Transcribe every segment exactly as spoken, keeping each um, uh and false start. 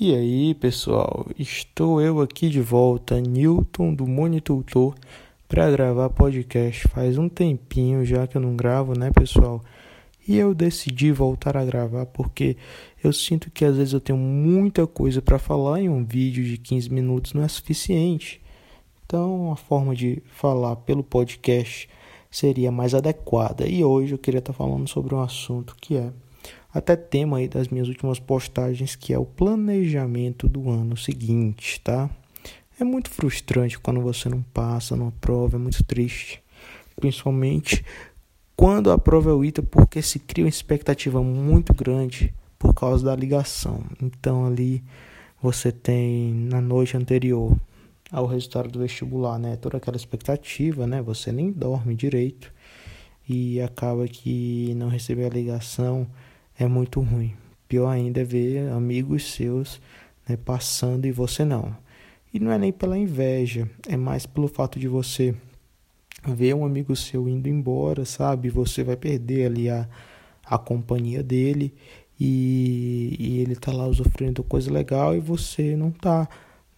E aí, pessoal, estou eu aqui de volta, Newton do Monitutor, para gravar podcast. Faz um tempinho já que eu não gravo, né, pessoal? E eu decidi voltar a gravar porque eu sinto que às vezes eu tenho muita coisa para falar e um vídeo de quinze minutos não é suficiente. Então, a forma de falar pelo podcast seria mais adequada. E hoje eu queria estar falando sobre um assunto que é até tema aí das minhas últimas postagens, que é o planejamento do ano seguinte, tá? É muito frustrante quando você não passa numa prova, é muito triste. Principalmente quando a prova é o I T A, porque se cria uma expectativa muito grande por causa da ligação. Então ali você tem, na noite anterior ao resultado do vestibular, né, toda aquela expectativa, né, você nem dorme direito e acaba que não receber a ligação é muito ruim. Pior ainda é ver amigos seus, né, passando e você não. E não é nem pela inveja, é mais pelo fato de você ver um amigo seu indo embora, sabe? Você vai perder ali a, a companhia dele e, e ele tá lá usufruindo coisa legal e você não tá,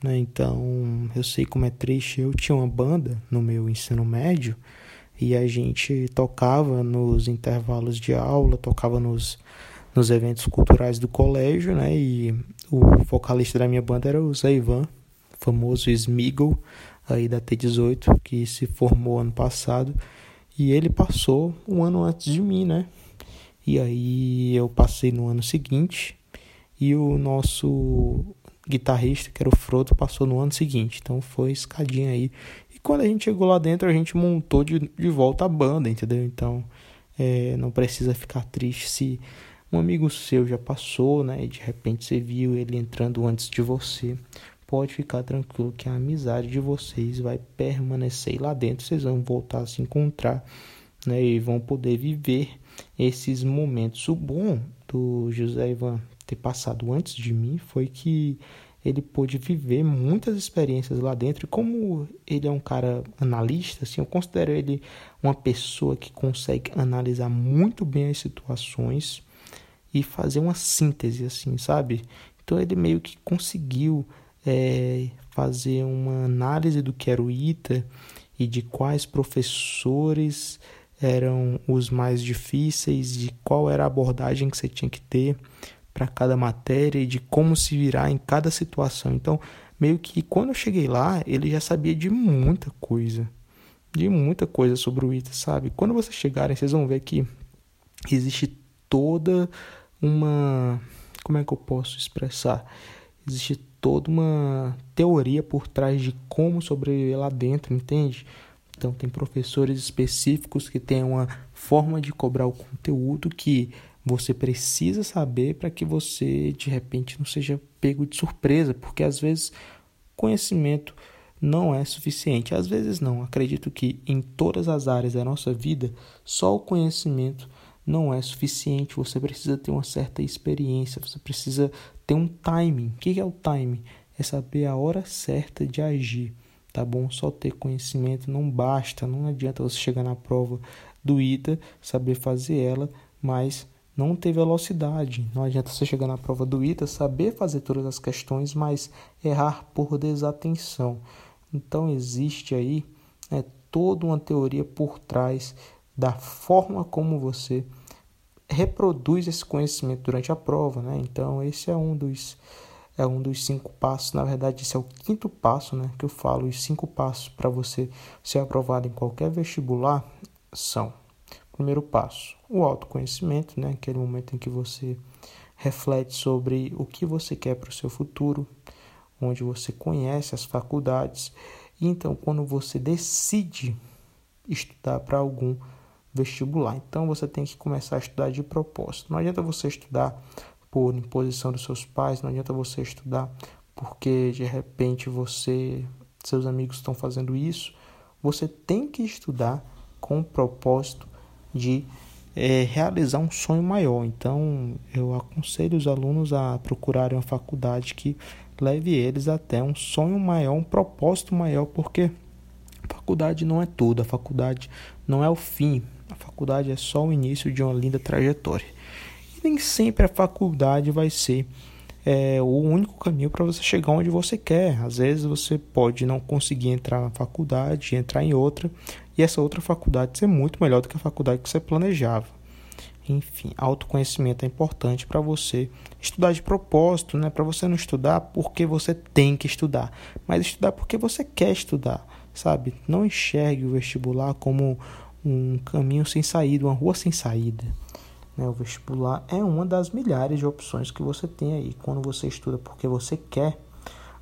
né? Então, eu sei como é triste. Eu tinha uma banda no meu ensino médio e a gente tocava nos intervalos de aula, tocava nos... nos eventos culturais do colégio, né? E o vocalista da minha banda era o Zayvan, famoso Smiggle aí da T dezoito, que se formou ano passado, e ele passou um ano antes de mim, né? E aí eu passei no ano seguinte, e o nosso guitarrista, que era o Frodo, passou no ano seguinte, então foi escadinha aí. E quando a gente chegou lá dentro, a gente montou de, de volta a banda, entendeu? Então é, não precisa ficar triste se um amigo seu já passou, né? E de repente você viu ele entrando antes de você. Pode ficar tranquilo que a amizade de vocês vai permanecer lá dentro. Vocês vão voltar a se encontrar, né? E vão poder viver esses momentos. O bom do José Ivan ter passado antes de mim foi que ele pôde viver muitas experiências lá dentro. E como ele é um cara analista, assim, eu considero ele uma pessoa que consegue analisar muito bem as situações e fazer uma síntese, assim, sabe? Então ele meio que conseguiu é, fazer uma análise do que era o I T A e de quais professores eram os mais difíceis, de qual era a abordagem que você tinha que ter para cada matéria e de como se virar em cada situação. Então, meio que quando eu cheguei lá, ele já sabia de muita coisa, de muita coisa sobre o I T A, sabe? Quando vocês chegarem, vocês vão ver que existe toda uma... Como é que eu posso expressar? Existe toda uma teoria por trás de como sobreviver lá dentro, entende? Então, tem professores específicos que têm uma forma de cobrar o conteúdo que você precisa saber para que você, de repente, não seja pego de surpresa, porque, às vezes, conhecimento não é suficiente. Às vezes, não. Acredito que, em todas as áreas da nossa vida, só o conhecimento não é suficiente, você precisa ter uma certa experiência, você precisa ter um timing. O que é o timing? É saber a hora certa de agir, tá bom? Só ter conhecimento não basta, não adianta você chegar na prova do I T A, saber fazer ela, mas não ter velocidade. Não adianta você chegar na prova do I T A, saber fazer todas as questões, mas errar por desatenção. Então existe aí, né, toda uma teoria por trás da forma como você reproduz esse conhecimento durante a prova, né? Então, esse é um dos, é um dos cinco passos. Na verdade, esse é o quinto passo, né, que eu falo. Os cinco passos para você ser aprovado em qualquer vestibular são: primeiro passo, o autoconhecimento, né, aquele momento em que você reflete sobre o que você quer para o seu futuro, onde você conhece as faculdades. E então, quando você decide estudar para algum vestibular, então você tem que começar a estudar de propósito. Não adianta você estudar por imposição dos seus pais, não adianta você estudar porque de repente você, seus amigos estão fazendo isso. Você tem que estudar com o propósito de é, realizar um sonho maior. Então eu aconselho os alunos a procurarem uma faculdade que leve eles até um sonho maior, um propósito maior, porque a faculdade não é tudo, a faculdade não é o fim, a faculdade é só o início de uma linda trajetória. E nem sempre a faculdade vai ser é o único caminho para você chegar onde você quer. Às vezes você pode não conseguir entrar na faculdade, entrar em outra, e essa outra faculdade ser muito melhor do que a faculdade que você planejava. Enfim, autoconhecimento é importante para você estudar de propósito, né? Para você não estudar porque você tem que estudar, mas estudar porque você quer estudar, sabe? Não enxergue o vestibular como um caminho sem saída, uma rua sem saída. O vestibular é uma das milhares de opções que você tem aí. Quando você estuda porque você quer,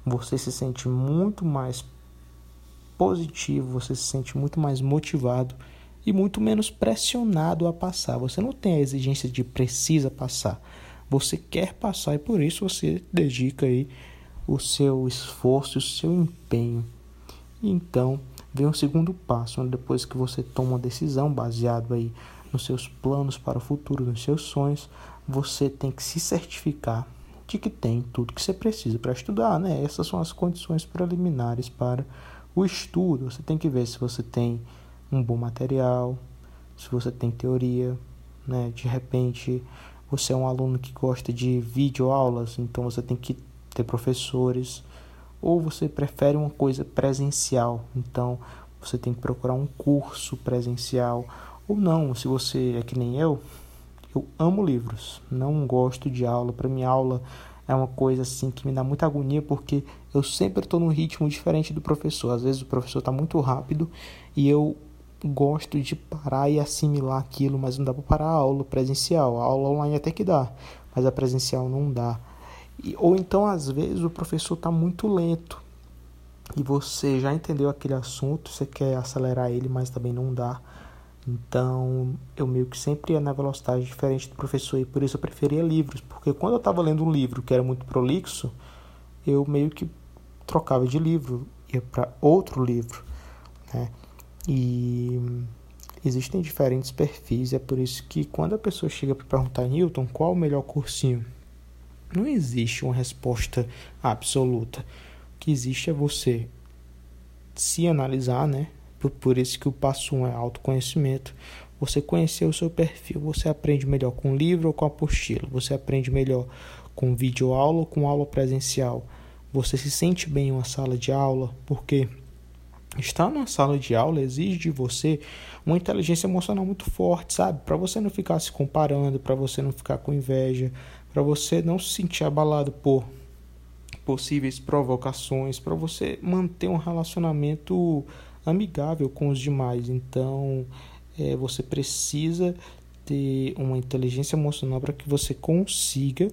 você se sente muito mais positivo, você se sente muito mais motivado e muito menos pressionado a passar. Você não tem a exigência de precisa passar. Você quer passar e por isso você dedica aí o seu esforço, o seu empenho. Então, vem um segundo passo, né? Depois que você toma uma decisão baseado aí nos seus planos para o futuro, nos seus sonhos, você tem que se certificar de que tem tudo que você precisa para estudar, né? Essas são as condições preliminares para o estudo. Você tem que ver se você tem um bom material, se você tem teoria, né? De repente, você é um aluno que gosta de videoaulas, então você tem que ter professores, ou você prefere uma coisa presencial, então você tem que procurar um curso presencial. Ou não, se você é que nem eu, eu amo livros, não gosto de aula. Para mim, aula é uma coisa assim que me dá muita agonia, porque eu sempre estou num ritmo diferente do professor. Às vezes o professor está muito rápido e eu gosto de parar e assimilar aquilo, mas não dá para parar a aula presencial. A aula online até que dá, mas a presencial não dá. E, ou então, às vezes, o professor está muito lento e você já entendeu aquele assunto, você quer acelerar ele, mas também não dá. Então, eu meio que sempre ia na velocidade diferente do professor e por isso eu preferia livros. Porque quando eu estava lendo um livro que era muito prolixo, eu meio que trocava de livro, ia para outro livro, né? E existem diferentes perfis, é por isso que quando a pessoa chega para perguntar, Newton, qual o melhor cursinho? Não existe uma resposta absoluta. O que existe é você se analisar, né? Por isso que o passo um é autoconhecimento. Você conhecer o seu perfil. Você aprende melhor com livro ou com apostila? Você aprende melhor com videoaula ou com aula presencial? Você se sente bem em uma sala de aula? Porque estar numa sala de aula exige de você uma inteligência emocional muito forte, sabe? Para você não ficar se comparando, para você não ficar com inveja, para você não se sentir abalado por possíveis provocações, para você manter um relacionamento amigável com os demais. Então, é, você precisa ter uma inteligência emocional para que você consiga,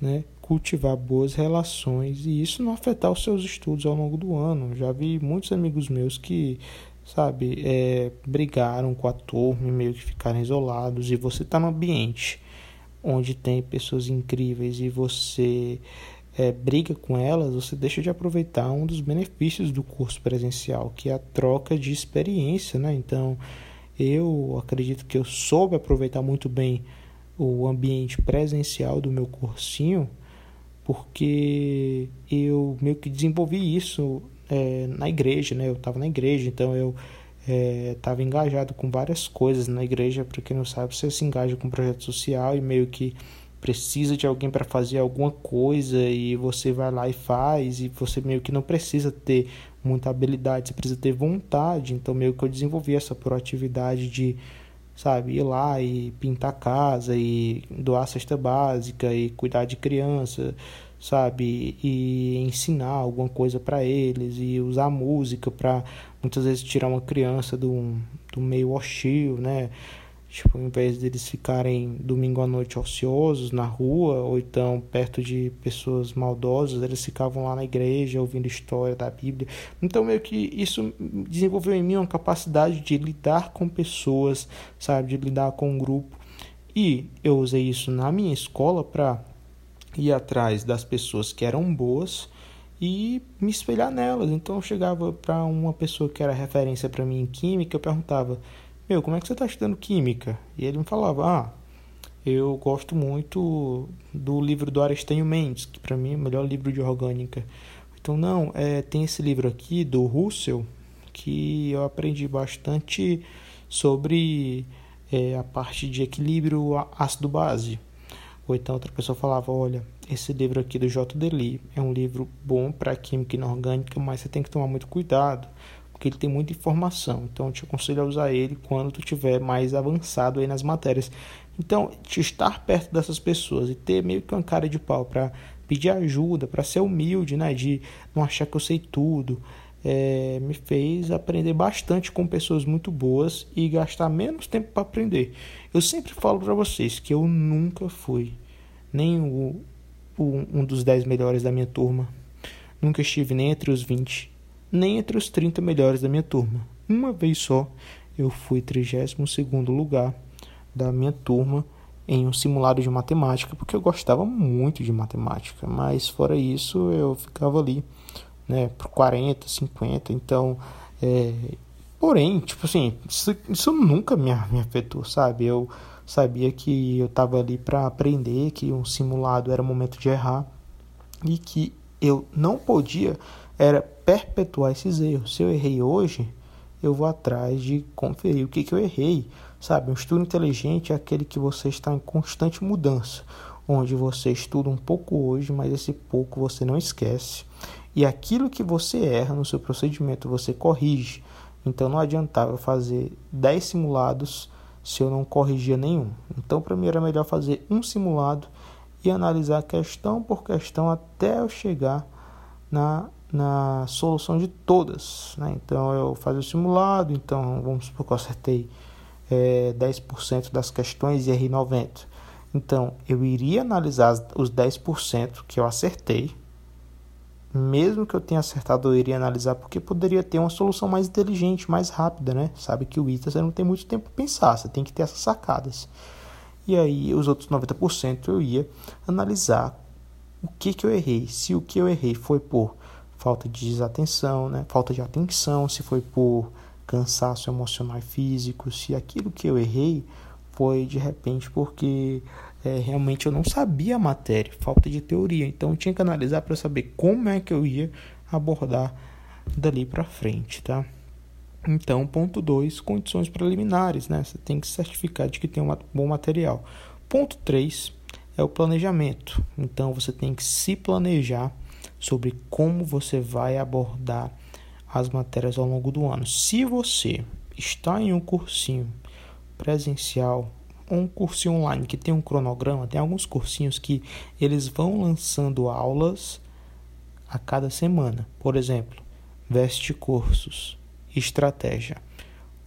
né, cultivar boas relações e isso não afetar os seus estudos ao longo do ano. Já vi muitos amigos meus que, sabe, é, brigaram com a turma e meio que ficaram isolados. E você está num ambiente onde tem pessoas incríveis e você É, briga com elas, você deixa de aproveitar um dos benefícios do curso presencial, que é a troca de experiência, né? Então, eu acredito que eu soube aproveitar muito bem o ambiente presencial do meu cursinho, porque eu meio que desenvolvi isso é, na igreja, né? Eu estava na igreja, então eu estava é, engajado com várias coisas na igreja. Para quem não sabe, você se engaja com um projeto social e meio que precisa de alguém para fazer alguma coisa e você vai lá e faz, e você meio que não precisa ter muita habilidade, você precisa ter vontade. Então meio que eu desenvolvi essa proatividade de, sabe, ir lá e pintar casa e doar cesta básica e cuidar de criança, sabe, e ensinar alguma coisa para eles e usar música para muitas vezes tirar uma criança do, do meio hostil, né? Tipo, ao invés deles ficarem domingo à noite ociosos na rua ou então perto de pessoas maldosas, eles ficavam lá na igreja ouvindo história da Bíblia. Então meio que isso desenvolveu em mim uma capacidade de lidar com pessoas, sabe, de lidar com um grupo. E eu usei isso na minha escola para ir atrás das pessoas que eram boas e me espelhar nelas. Então eu chegava para uma pessoa que era referência para mim em química, eu perguntava: meu, como é que você está estudando química? E ele me falava: ah, eu gosto muito do livro do Aristânio Mendes, que para mim é o melhor livro de orgânica. Então, não, é, tem esse livro aqui do Russell, que eu aprendi bastante sobre é, a parte de equilíbrio ácido-base. Ou então outra pessoa falava, olha, esse livro aqui do J D Lee é um livro bom para química inorgânica, mas você tem que tomar muito cuidado, porque ele tem muita informação. Então, eu te aconselho a usar ele quando tu tiver mais avançado aí nas matérias. Então, te estar perto dessas pessoas e ter meio que uma cara de pau para pedir ajuda, para ser humilde, né, de não achar que eu sei tudo, é, me fez aprender bastante com pessoas muito boas e gastar menos tempo para aprender. Eu sempre falo para vocês que eu nunca fui nem o, o, um dos dez melhores da minha turma, nunca estive nem entre os vinte, nem entre os trinta melhores da minha turma. Uma vez só eu fui trigésimo segundo lugar da minha turma em um simulado de matemática, porque eu gostava muito de matemática, mas fora isso eu ficava ali, né, por quarenta, cinquenta, então, é... porém, tipo assim, isso, isso nunca me, me afetou, sabe? Eu sabia que eu estava ali para aprender, que um simulado era momento de errar e que eu não podia era perpetuar esses erros. Se eu errei hoje, eu vou atrás de conferir o que, que eu errei, sabe? Um estudo inteligente é aquele que você está em constante mudança, onde você estuda um pouco hoje, mas esse pouco você não esquece. E aquilo que você erra no seu procedimento, você corrige. Então, não adiantava fazer dez simulados se eu não corrigia nenhum. Então, para mim, era melhor fazer um simulado e analisar questão por questão até eu chegar na... na solução de todas, né? Então eu fazia o simulado, então vamos supor que eu acertei é, dez por cento das questões e errei noventa por cento. Então eu iria analisar os dez por cento que eu acertei, mesmo que eu tenha acertado, eu iria analisar, porque poderia ter uma solução mais inteligente, mais rápida, né? Sabe que o I T A você não tem muito tempo para pensar, você tem que ter essas sacadas. E aí os outros noventa por cento eu ia analisar o que, que eu errei, se o que eu errei foi por falta de desatenção, né? Falta de atenção, se foi por cansaço emocional e físico, se aquilo que eu errei foi de repente porque é, realmente eu não sabia a matéria, falta de teoria. Então eu tinha que analisar para saber como é que eu ia abordar dali para frente, tá? Então, ponto dois, condições preliminares, né? Você tem que se certificar de que tem um bom material. Ponto três é o planejamento. Então você tem que se planejar sobre como você vai abordar as matérias ao longo do ano. Se você está em um cursinho presencial ou um cursinho online que tem um cronograma, tem alguns cursinhos que eles vão lançando aulas a cada semana. Por exemplo, Veste Cursos, Estratégia.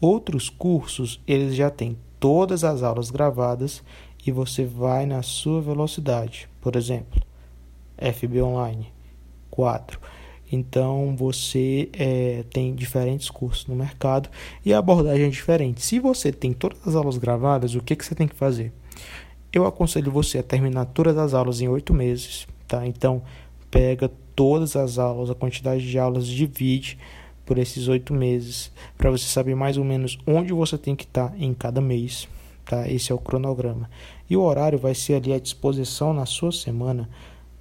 Outros cursos, eles já têm todas as aulas gravadas e você vai na sua velocidade. Por exemplo, F B Online. quatro. Então, você é, tem diferentes cursos no mercado e a abordagem é diferente. Se você tem todas as aulas gravadas, o que, que você tem que fazer? Eu aconselho você a terminar todas as aulas em oito meses, tá? Então, pega todas as aulas, a quantidade de aulas, divide por esses oito meses, para você saber mais ou menos onde você tem que estar em cada mês, tá? Esse é o cronograma. E o horário vai ser ali à disposição na sua semana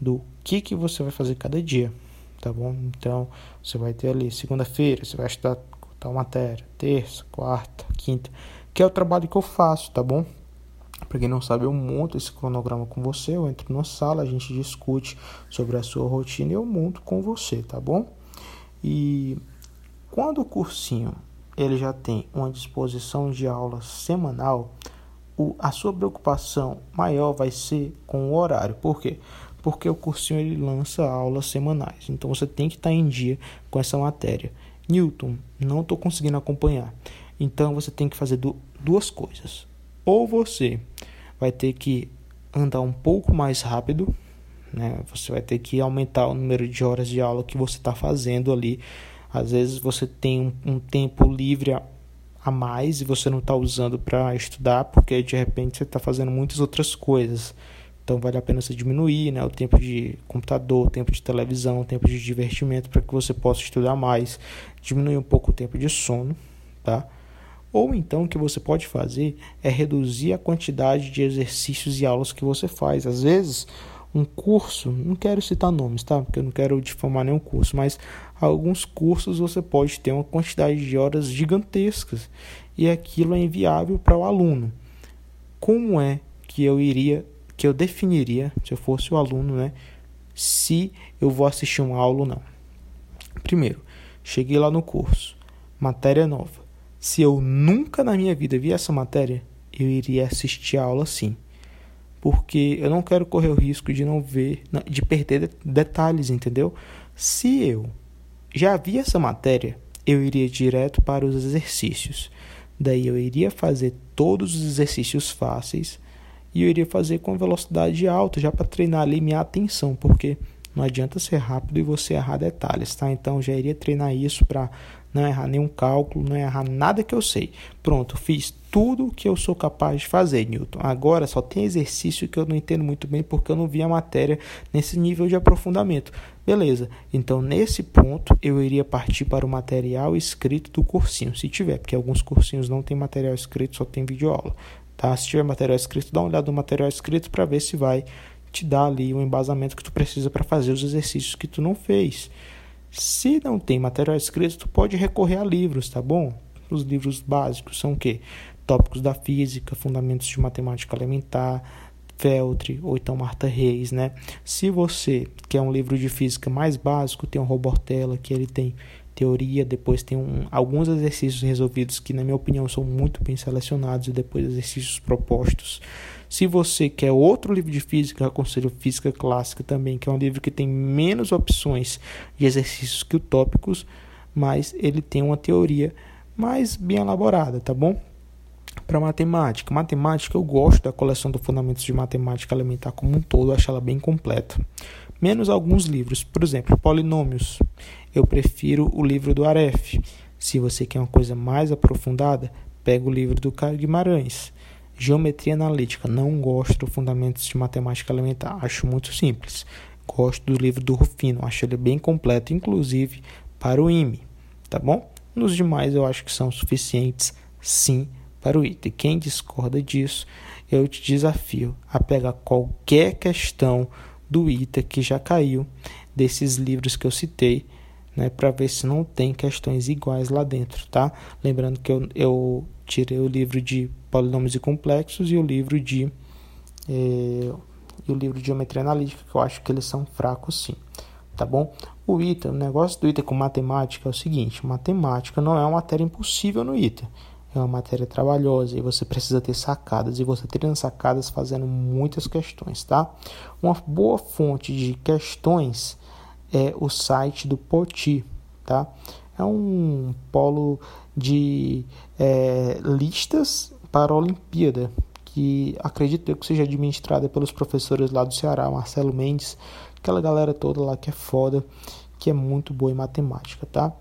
do que, que você vai fazer cada dia, tá bom? Então, você vai ter ali, segunda-feira, você vai estudar tal matéria, terça, quarta, quinta, que é o trabalho que eu faço, tá bom? Pra quem não sabe, eu monto esse cronograma com você, eu entro na sala, a gente discute sobre a sua rotina e eu monto com você, tá bom? E quando o cursinho, ele já tem uma disposição de aula semanal, o, a sua preocupação maior vai ser com o horário. Por quê? Porque o cursinho ele lança aulas semanais, então você tem que estar em dia com essa matéria. Newton, não estou conseguindo acompanhar, então você tem que fazer du- duas coisas. Ou você vai ter que andar um pouco mais rápido, né? Você vai ter que aumentar o número de horas de aula que você está fazendo ali. Às vezes você tem um, um tempo livre a, a mais e você não está usando para estudar, porque de repente você está fazendo muitas outras coisas. Então, vale a pena você diminuir, né, o tempo de computador, o tempo de televisão, o tempo de divertimento, para que você possa estudar mais. Diminuir um pouco o tempo de sono, tá? Ou então, o que você pode fazer é reduzir a quantidade de exercícios e aulas que você faz. Às vezes, um curso, não quero citar nomes, tá? Porque eu não quero difamar nenhum curso, mas alguns cursos você pode ter uma quantidade de horas gigantescas e aquilo é inviável para o aluno. Como é que eu iria... que eu definiria, se eu fosse o aluno, né, se eu vou assistir uma aula ou não. Primeiro, cheguei lá no curso, matéria nova. Se eu nunca na minha vida vi essa matéria, eu iria assistir a aula sim. Porque eu não quero correr o risco de não ver, de perder detalhes, entendeu? Se eu já vi essa matéria, eu iria direto para os exercícios. Daí eu iria fazer todos os exercícios fáceis e eu iria fazer com velocidade alta, já para treinar ali minha atenção, porque não adianta ser rápido e você errar detalhes, tá? Então já iria treinar isso para não errar nenhum cálculo, não errar nada que eu sei. Pronto, fiz tudo o que eu sou capaz de fazer, Newton. Agora só tem exercício que eu não entendo muito bem porque eu não vi a matéria nesse nível de aprofundamento. Beleza, então nesse ponto eu iria partir para o material escrito do cursinho, se tiver, porque alguns cursinhos não tem material escrito, só tem videoaula. Tá? Se tiver material escrito, dá uma olhada no material escrito para ver se vai te dar ali o embasamento que tu precisa para fazer os exercícios que tu não fez. Se não tem material escrito, tu pode recorrer a livros, tá bom? Os livros básicos são o quê? Tópicos da Física, Fundamentos de Matemática Elementar, Feltri, ou então Marta Reis, né? Se você quer um livro de física mais básico, tem o Robertella, que ele tem teoria, depois tem um, alguns exercícios resolvidos que, na minha opinião, são muito bem selecionados, e depois exercícios propostos. Se você quer outro livro de física, eu aconselho Física Clássica também, que é um livro que tem menos opções de exercícios que o Tópicos, mas ele tem uma teoria mais bem elaborada, tá bom? Para matemática, matemática eu gosto da coleção do Fundamentos de Matemática Elementar como um todo, eu acho ela bem completa. Menos alguns livros, por exemplo, polinômios. Eu prefiro o livro do Aref. Se você quer uma coisa mais aprofundada, pega o livro do Caio Guimarães. Geometria analítica. Não gosto do Fundamentos de Matemática Elementar. Acho muito simples. Gosto do livro do Rufino. Acho ele bem completo, inclusive para o I M E. Tá bom? Nos demais eu acho que são suficientes, sim, para o I T A. Quem discorda disso, eu te desafio a pegar qualquer questão do I T A que já caiu, desses livros que eu citei, né, para ver se não tem questões iguais lá dentro, tá? Lembrando que eu, eu tirei o livro de polinômios e complexos e o livro de eh, e o livro de geometria analítica, que eu acho que eles são fracos sim, tá bom? O I T A, o negócio do I T A com matemática é o seguinte: matemática não é uma matéria impossível no I T A, é uma matéria trabalhosa e você precisa ter sacadas, e você treina sacadas fazendo muitas questões, tá? Uma boa fonte de questões é o site do Poti, tá? É um polo de é, listas para a Olimpíada, que acredito eu que seja administrada pelos professores lá do Ceará, Marcelo Mendes, aquela galera toda lá que é foda, que é muito boa em matemática, tá?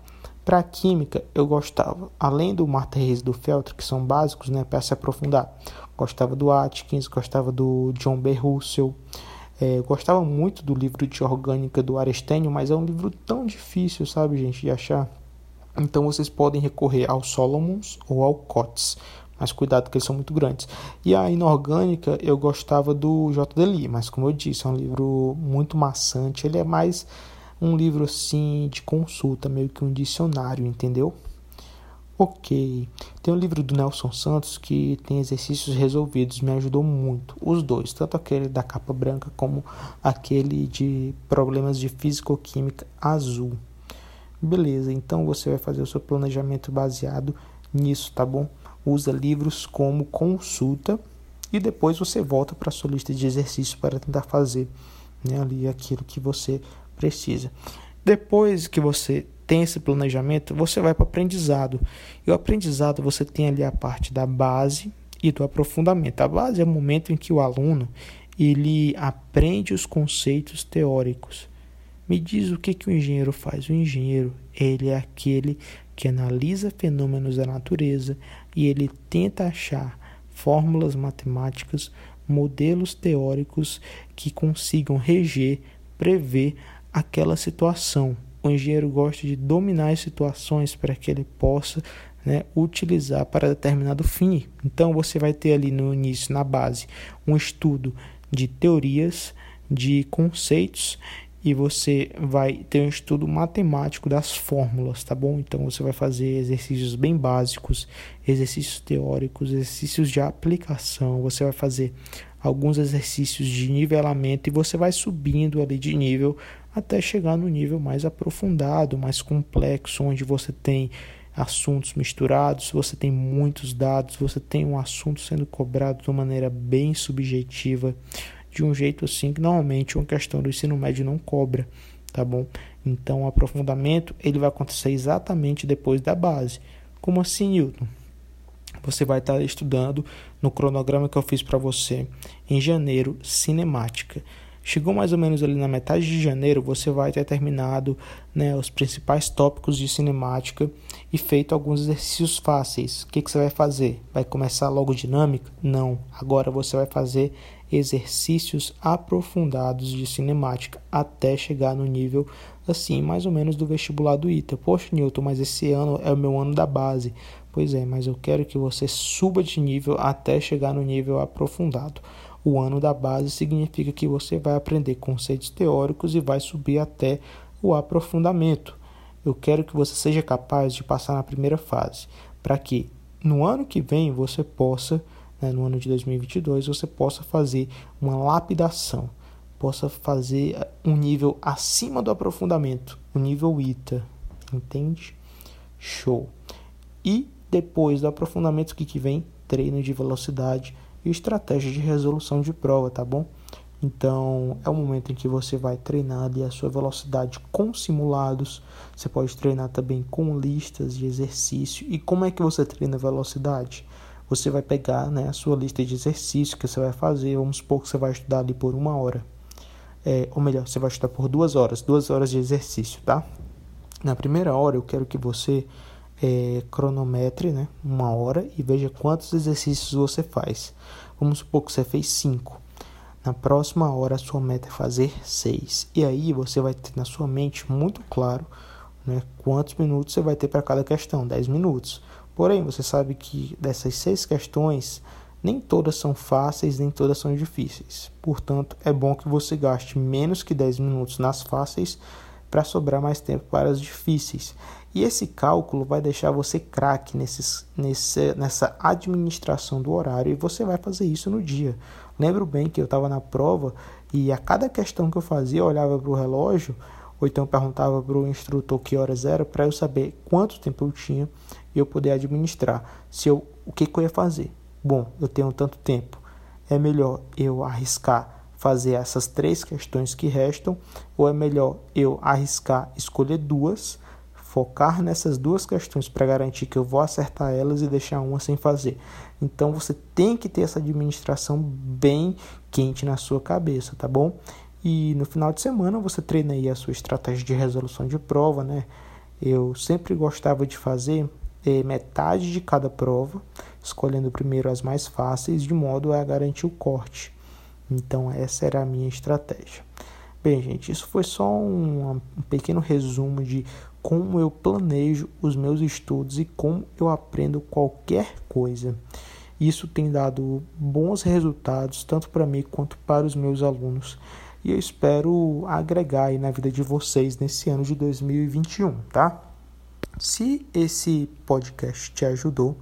Para química, eu gostava, além do Marta Reis e do Feltri, que são básicos, né, para se aprofundar, gostava do Atkins, gostava do John B. Russell, é, gostava muito do livro de orgânica do Arestênio, mas é um livro tão difícil, sabe, gente, de achar. Então vocês podem recorrer ao Solomons ou ao Cotes, mas cuidado que eles são muito grandes. E a inorgânica, eu gostava do J. D. Lee, mas como eu disse, é um livro muito maçante, ele é mais um livro assim de consulta, meio que um dicionário, entendeu? Ok. Tem o livro do Nelson Santos, que tem exercícios resolvidos, me ajudou muito. Os dois, tanto aquele da capa branca como aquele de problemas de físico-química azul. Beleza, então você vai fazer o seu planejamento baseado nisso, tá bom? Usa livros como consulta e depois você volta para a sua lista de exercícios para tentar fazer, né, ali aquilo que você precisa. Depois que você tem esse planejamento, você vai para o aprendizado. E o aprendizado, você tem ali a parte da base e do aprofundamento. A base é o momento em que o aluno ele aprende os conceitos teóricos. Me diz o que, que o engenheiro faz. O engenheiro, ele é aquele que analisa fenômenos da natureza e ele tenta achar fórmulas matemáticas, modelos teóricos que consigam reger, prever aquela situação. O engenheiro gosta de dominar as situações para que ele possa, né, utilizar para determinado fim. Então você vai ter ali no início, na base, um estudo de teorias, de conceitos, e você vai ter um estudo matemático das fórmulas, tá bom? Então você vai fazer exercícios bem básicos, exercícios teóricos, exercícios de aplicação, você vai fazer alguns exercícios de nivelamento e você vai subindo ali de nível até chegar no nível mais aprofundado, mais complexo, onde você tem assuntos misturados, você tem muitos dados, você tem um assunto sendo cobrado de uma maneira bem subjetiva, de um jeito assim que normalmente uma questão do ensino médio não cobra, tá bom? Então o aprofundamento ele vai acontecer exatamente depois da base. Como assim, Newton? Você vai estar estudando no cronograma que eu fiz para você em janeiro, cinemática. Chegou mais ou menos ali na metade de janeiro, você vai ter terminado, né, os principais tópicos de cinemática e feito alguns exercícios fáceis. O que, que você vai fazer? Vai começar logo dinâmica? Não. Agora você vai fazer exercícios aprofundados de cinemática até chegar no nível, assim, mais ou menos do vestibular do I T A. Poxa, Newton, mas esse ano é o meu ano da base. Pois é, mas eu quero que você suba de nível até chegar no nível aprofundado. O ano da base significa que você vai aprender conceitos teóricos e vai subir até o aprofundamento. Eu quero que você seja capaz de passar na primeira fase, para que no ano que vem você possa, né, no ano de dois mil e vinte e dois, você possa fazer uma lapidação, possa fazer um nível acima do aprofundamento, o nível I T A, entende? Show! E depois do aprofundamento, o que, que vem? Treino de velocidade e estratégia de resolução de prova, tá bom? Então, é o momento em que você vai treinar ali a sua velocidade com simulados. Você pode treinar também com listas de exercício. E como é que você treina velocidade? Você vai pegar, né, a sua lista de exercícios que você vai fazer. Vamos supor que você vai estudar ali por uma hora. É, ou melhor, você vai estudar por duas horas. Duas horas de exercício, tá? Na primeira hora, eu quero que você É, cronometre, né, uma hora e veja quantos exercícios você faz. Vamos supor que você fez cinco. Na próxima hora a sua meta é fazer seis. E aí você vai ter na sua mente muito claro, né, quantos minutos você vai ter para cada questão, dez minutos. Porém, você sabe que dessas seis questões, nem todas são fáceis, nem todas são difíceis. Portanto, é bom que você gaste menos que dez minutos nas fáceis para sobrar mais tempo para as difíceis. E esse cálculo vai deixar você craque nesse, nesse, nessa administração do horário, e você vai fazer isso no dia. Lembro bem que eu estava na prova e a cada questão que eu fazia eu olhava para o relógio, ou então perguntava para o instrutor que horas era, para eu saber quanto tempo eu tinha e eu poder administrar. Se eu, o que, que eu ia fazer? Bom, eu tenho tanto tempo, é melhor eu arriscar fazer essas três questões que restam, ou é melhor eu arriscar escolher duas, focar nessas duas questões para garantir que eu vou acertar elas e deixar uma sem fazer. Então você tem que ter essa administração bem quente na sua cabeça, tá bom? E no final de semana você treina aí a sua estratégia de resolução de prova, né? Eu sempre gostava de fazer eh, metade de cada prova, escolhendo primeiro as mais fáceis, de modo a garantir o corte. Então, essa era a minha estratégia. Bem, gente, isso foi só um, um pequeno resumo de como eu planejo os meus estudos e como eu aprendo qualquer coisa. Isso tem dado bons resultados, tanto para mim quanto para os meus alunos. E eu espero agregar aí na vida de vocês nesse ano de dois mil e vinte e um, tá? Se esse podcast te ajudou,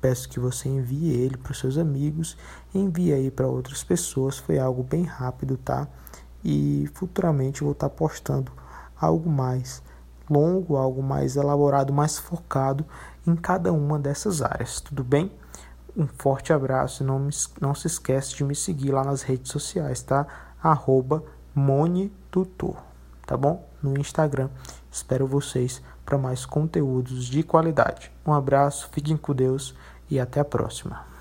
peço que você envie ele para os seus amigos, envie aí para outras pessoas, foi algo bem rápido, tá? E futuramente eu vou estar postando algo mais longo, algo mais elaborado, mais focado em cada uma dessas áreas, tudo bem? Um forte abraço e não, me, não se esquece de me seguir lá nas redes sociais, tá? Arroba Monitutor, tá bom? No Instagram, espero vocês para mais conteúdos de qualidade. Um abraço, fiquem com Deus e até a próxima.